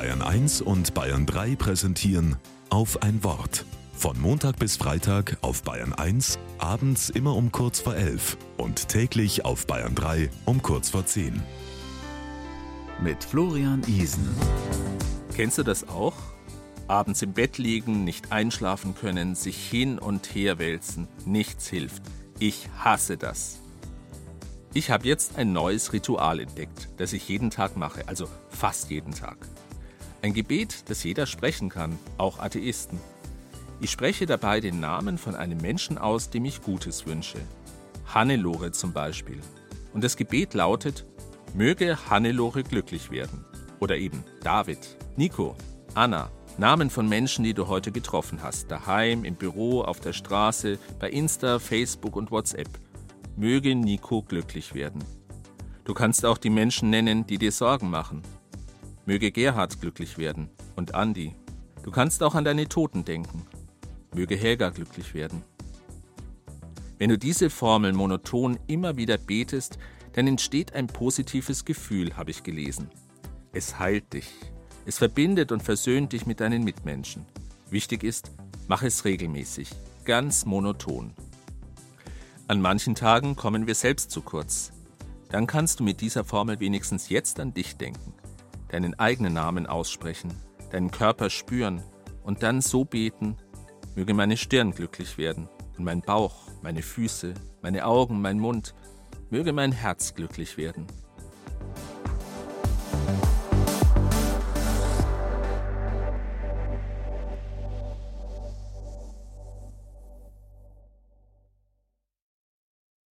Bayern 1 und Bayern 3 präsentieren Auf ein Wort. Von Montag bis Freitag auf Bayern 1, abends immer um 11:15 und täglich auf Bayern 3 um 10:15. Mit Florian Isen. Kennst du das auch? Abends im Bett liegen, nicht einschlafen können, sich hin und her wälzen, nichts hilft. Ich hasse das. Ich habe jetzt ein neues Ritual entdeckt, das ich jeden Tag mache, also fast jeden Tag. Ein Gebet, das jeder sprechen kann, auch Atheisten. Ich spreche dabei den Namen von einem Menschen aus, dem ich Gutes wünsche. Hannelore zum Beispiel. Und das Gebet lautet: Möge Hannelore glücklich werden. Oder eben David, Nico, Anna. Namen von Menschen, die du heute getroffen hast. Daheim, im Büro, auf der Straße, bei Insta, Facebook und WhatsApp. Möge Nico glücklich werden. Du kannst auch die Menschen nennen, die dir Sorgen machen. Möge Gerhard glücklich werden und Andi. Du kannst auch an deine Toten denken. Möge Helga glücklich werden. Wenn du diese Formel monoton immer wieder betest, dann entsteht ein positives Gefühl, habe ich gelesen. Es heilt dich. Es verbindet und versöhnt dich mit deinen Mitmenschen. Wichtig ist, mach es regelmäßig, ganz monoton. An manchen Tagen kommen wir selbst zu kurz. Dann kannst du mit dieser Formel wenigstens jetzt an dich denken, deinen eigenen Namen aussprechen, deinen Körper spüren und dann so beten: Möge meine Stirn glücklich werden und mein Bauch, meine Füße, meine Augen, mein Mund, möge mein Herz glücklich werden.